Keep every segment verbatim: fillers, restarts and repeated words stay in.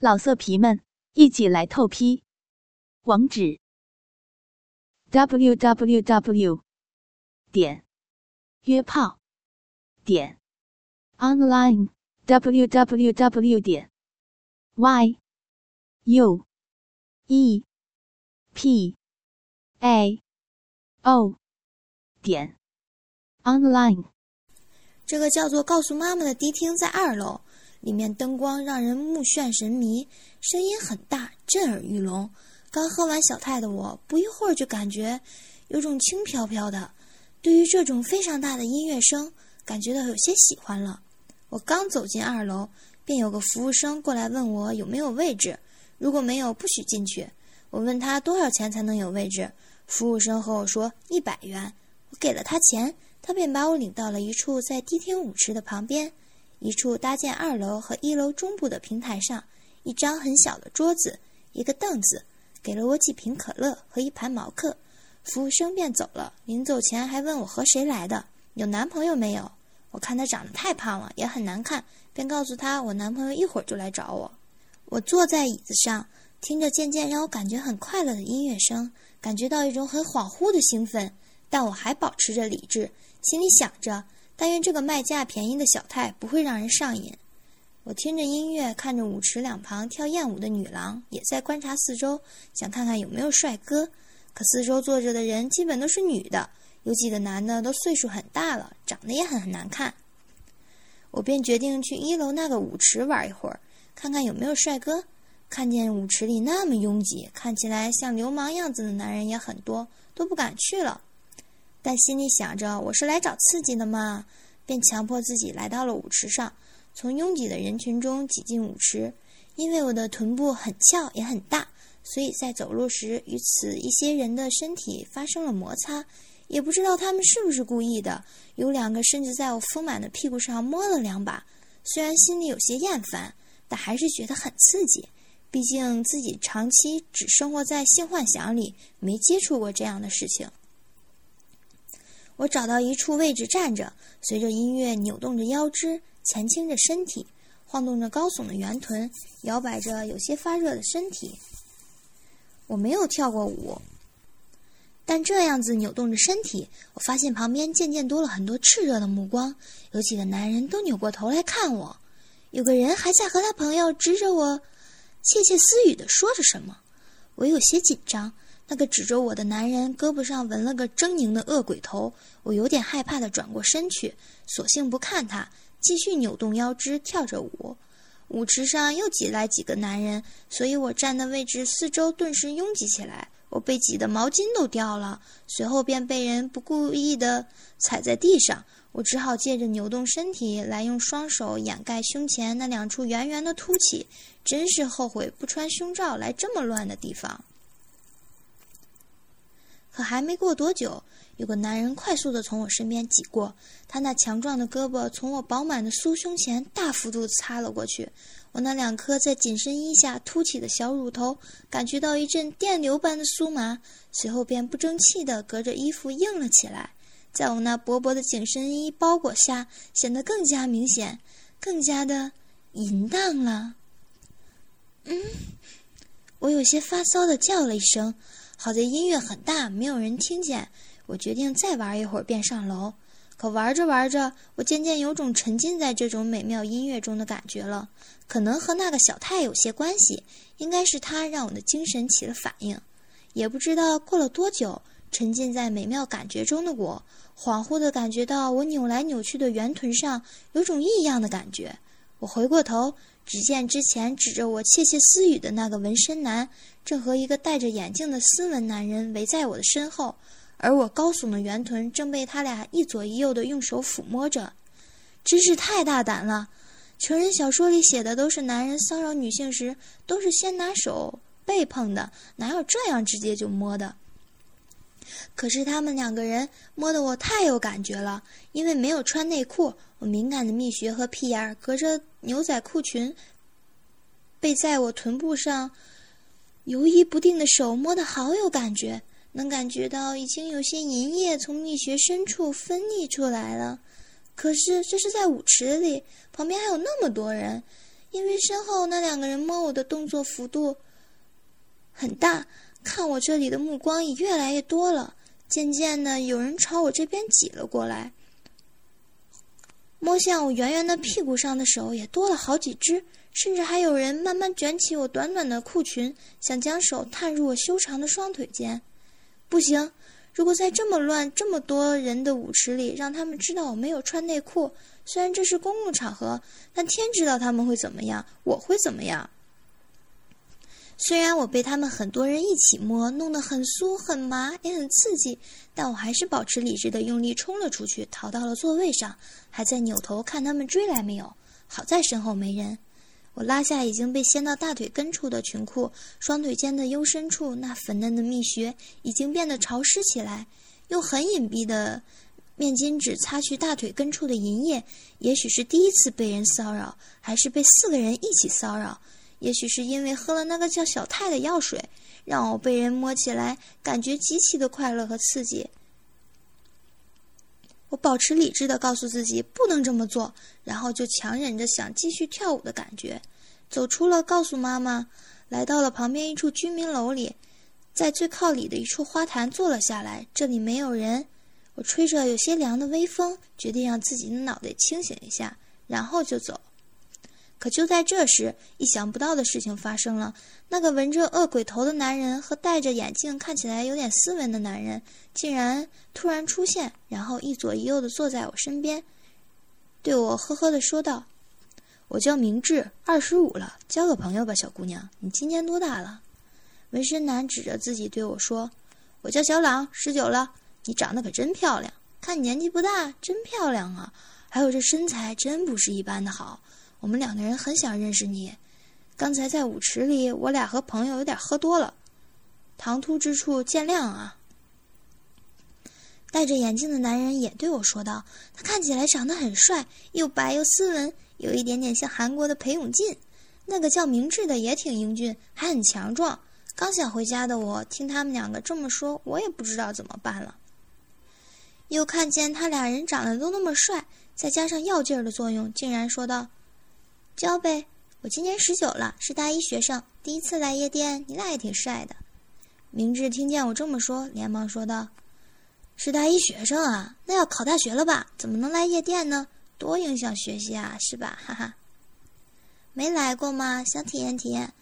老色皮们，一起来透批！网址 double u double u double u 点约炮 点 online double u double u double u 点 y u e p a o 点 online。 这个叫做告诉妈妈的迪厅在二楼，里面灯光让人目眩神迷，声音很大，震耳欲聋。刚喝完小泰的我，不一会儿就感觉有种轻飘飘的，对于这种非常大的音乐声，感觉到有些喜欢了。我刚走进二楼，便有个服务生过来问我有没有位置，如果没有不许进去。我问他多少钱才能有位置，服务生和我说一百元。我给了他钱，他便把我领到了一处在迪厅舞池的旁边，一处搭建二楼和一楼中部的平台上，一张很小的桌子，一个凳子，给了我几瓶可乐和一盘毛克。服务生便走了，临走前还问我和谁来的，有男朋友没有。我看他长得太胖了，也很难看，便告诉他我男朋友一会儿就来找我。我坐在椅子上，听着渐渐让我感觉很快乐的音乐声，感觉到一种很恍惚的兴奋，但我还保持着理智，心里想着但愿这个卖价便宜的小泰不会让人上瘾。我听着音乐，看着舞池两旁跳艳舞的女郎，也在观察四周，想看看有没有帅哥。可四周坐着的人基本都是女的，有几个男的都岁数很大了，长得也很难看。我便决定去一楼那个舞池玩一会儿，看看有没有帅哥。看见舞池里那么拥挤，看起来像流氓样子的男人也很多，都不敢去了。但心里想着我是来找刺激的嘛，便强迫自己来到了舞池上，从拥挤的人群中挤进舞池。因为我的臀部很翘也很大，所以在走路时与此一些人的身体发生了摩擦，也不知道他们是不是故意的，有两个甚至在我丰满的屁股上摸了两把。虽然心里有些厌烦，但还是觉得很刺激，毕竟自己长期只生活在性幻想里，没接触过这样的事情。我找到一处位置站着，随着音乐扭动着腰肢，前倾着身体，晃动着高耸的圆臀，摇摆着有些发热的身体。我没有跳过舞，但这样子扭动着身体，我发现旁边渐渐多了很多炽热的目光，有几个男人都扭过头来看我，有个人还在和他朋友指着我窃窃私语地说着什么。我有些紧张，那个指着我的男人胳膊上纹了个狰狞的恶鬼头，我有点害怕地转过身去，索性不看他，继续扭动腰肢跳着舞。舞池上又挤来几个男人，所以我站的位置四周顿时拥挤起来，我被挤得毛巾都掉了，随后便被人不故意地踩在地上。我只好借着扭动身体来用双手掩盖胸前那两处圆圆的凸起，真是后悔不穿胸罩来这么乱的地方。可还没过多久，有个男人快速地从我身边挤过，他那强壮的胳膊从我饱满的酥胸前大幅度擦了过去，我那两颗在紧身衣下凸起的小乳头感觉到一阵电流般的酥麻，随后便不争气地隔着衣服硬了起来，在我那薄薄的紧身衣包裹下显得更加明显，更加的淫荡了。嗯，我有些发骚地叫了一声，好在音乐很大，没有人听见。我决定再玩一会儿便上楼。可玩着玩着，我渐渐有种沉浸在这种美妙音乐中的感觉了，可能和那个小泰有些关系，应该是他让我的精神起了反应。也不知道过了多久，沉浸在美妙感觉中的我，恍惚地感觉到我扭来扭去的圆臀上有种异样的感觉。我回过头，只见之前指着我窃窃私语的那个纹身男正和一个戴着眼镜的斯文男人围在我的身后，而我高耸的圆臀正被他俩一左一右地用手抚摸着。真是太大胆了，成人小说里写的都是男人骚扰女性时都是先拿手背碰的，哪有这样直接就摸的。可是他们两个人摸得我太有感觉了，因为没有穿内裤，我敏感的蜜穴和屁眼隔着牛仔裤裙被在我臀部上游移不定的手摸得好有感觉，能感觉到已经有些淫液从蜜穴深处分泌出来了。可是这是在舞池里，旁边还有那么多人，因为身后那两个人摸我的动作幅度很大，看我这里的目光也越来越多了。渐渐的，有人朝我这边挤了过来，摸向我圆圆的屁股上的手也多了好几只，甚至还有人慢慢卷起我短短的裤裙，想将手探入我修长的双腿间。不行，如果在这么乱这么多人的舞池里让他们知道我没有穿内裤，虽然这是公共场合，但天知道他们会怎么样，我会怎么样。虽然我被他们很多人一起摸弄得很酥很麻也很刺激，但我还是保持理智的用力冲了出去，逃到了座位上，还在扭头看他们追来没有。好在身后没人，我拉下已经被掀到大腿根处的裙裤，双腿间的幽深处那粉嫩的蜜穴已经变得潮湿起来，用很隐蔽的面巾纸擦去大腿根处的淫液。也许是第一次被人骚扰，还是被四个人一起骚扰，也许是因为喝了那个叫小泰的药水，让我被人摸起来感觉极其的快乐和刺激。我保持理智地告诉自己不能这么做，然后就强忍着想继续跳舞的感觉，走出了告诉妈妈，来到了旁边一处居民楼里，在最靠里的一处花坛坐了下来。这里没有人，我吹着有些凉的微风，决定让自己的脑袋清醒一下，然后就走。可就在这时，意想不到的事情发生了。那个纹着恶鬼头的男人和戴着眼镜看起来有点斯文的男人竟然突然出现，然后一左一右地坐在我身边，对我呵呵地说道：我叫明智，二十五了，交个朋友吧，小姑娘，你今年多大了？纹身男指着自己对我说：我叫小朗，十九了，你长得可真漂亮，看你年纪不大，真漂亮啊，还有这身材真不是一般的好，我们两个人很想认识你。刚才在舞池里，我俩和朋友有点喝多了，唐突之处见谅啊。戴着眼镜的男人也对我说道，他看起来长得很帅，又白又斯文，有一点点像韩国的裴勇进。那个叫明智的也挺英俊，还很强壮。刚想回家的我听他们两个这么说，我也不知道怎么办了。又看见他俩人长得都那么帅，再加上药劲儿的作用，竟然说道：交呗，我今年十九了，是大一学生，第一次来夜店，你俩也挺帅的。明智听见我这么说，连忙说道：是大一学生啊，那要考大学了吧，怎么能来夜店呢？多影响学习啊，是吧，哈哈。没来过吗？想体验体验。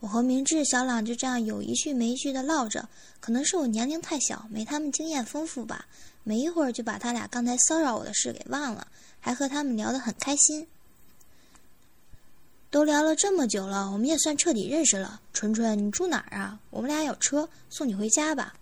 我和明智、小朗就这样有一句没一句的唠着，可能是我年龄太小，没他们经验丰富吧，没一会儿就把他俩刚才骚扰我的事给忘了，还和他们聊得很开心。都聊了这么久了，我们也算彻底认识了。纯纯，你住哪儿啊？我们俩有车，送你回家吧。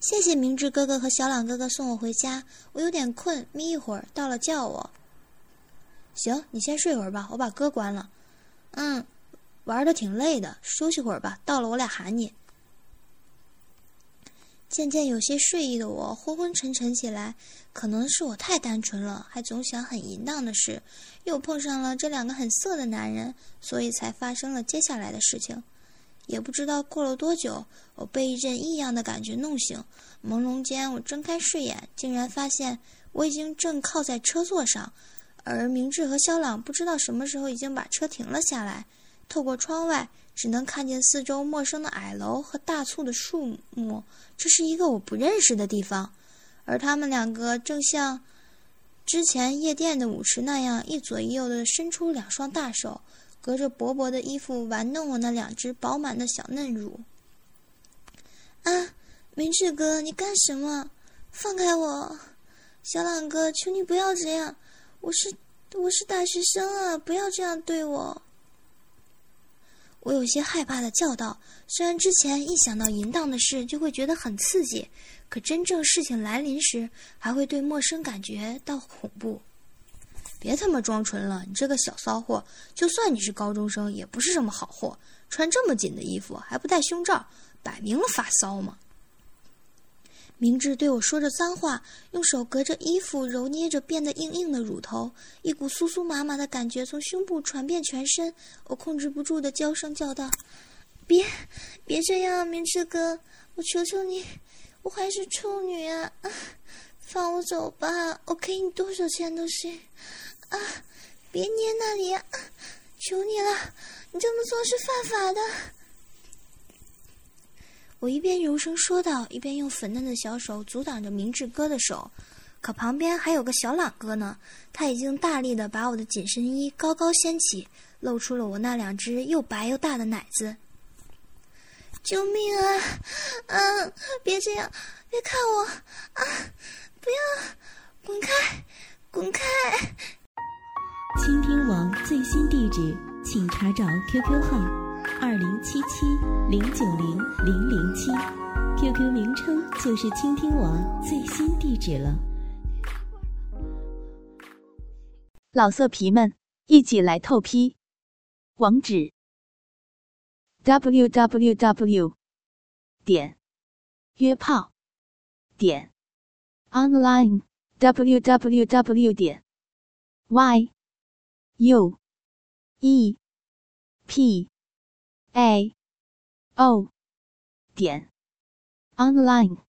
谢谢明智哥哥和小朗哥哥送我回家，我有点困，眯一会儿，到了叫我。行，你先睡会儿吧，我把歌关了。嗯，玩的挺累的，休息会儿吧，到了我俩喊你。渐渐有些睡意的我昏昏沉沉起来，可能是我太单纯了，还总想很淫荡的事，又碰上了这两个很色的男人，所以才发生了接下来的事情。也不知道过了多久，我被一阵异样的感觉弄醒，朦胧间我睁开睡眼，竟然发现我已经正靠在车座上，而明智和肖朗不知道什么时候已经把车停了下来。透过窗外只能看见四周陌生的矮楼和大簇的树木，这是一个我不认识的地方，而他们两个正像之前夜店的舞池那样，一左一右地伸出两双大手，隔着薄薄的衣服玩弄我那两只饱满的小嫩乳。啊，明智哥，你干什么？放开我！小朗哥，求你不要这样，我是我是大学生啊，不要这样对我。我有些害怕的叫道，虽然之前一想到淫荡的事就会觉得很刺激，可真正事情来临时还会对陌生感觉到恐怖。别他妈装纯了，你这个小骚货，就算你是高中生也不是什么好货，穿这么紧的衣服还不戴胸罩，摆明了发骚嘛。明智对我说着脏话，用手隔着衣服揉捏着变得硬硬的乳头，一股酥酥麻麻的感觉从胸部传遍全身，我控制不住的娇声叫道：别别这样，明智哥，我求求你，我还是处女啊，放我走吧，我给你多少钱都行啊，别捏那里、啊，求你了，你这么做是犯法的。”我一边柔声说道，一边用粉嫩的小手阻挡着明志哥的手，可旁边还有个小朗哥呢，他已经大力地把我的紧身衣高高掀起，露出了我那两只又白又大的奶子。救命啊！嗯，别这样，别看我啊！不要，滚开，滚开！倾听网最新地址，请查找 Q Q 号。二零七七零九零零零七 ，Q Q 名称就是倾听网最新地址了。老色皮们，一起来透批！网址 ：www 点约炮点 online www 点 y u e p a o 点 online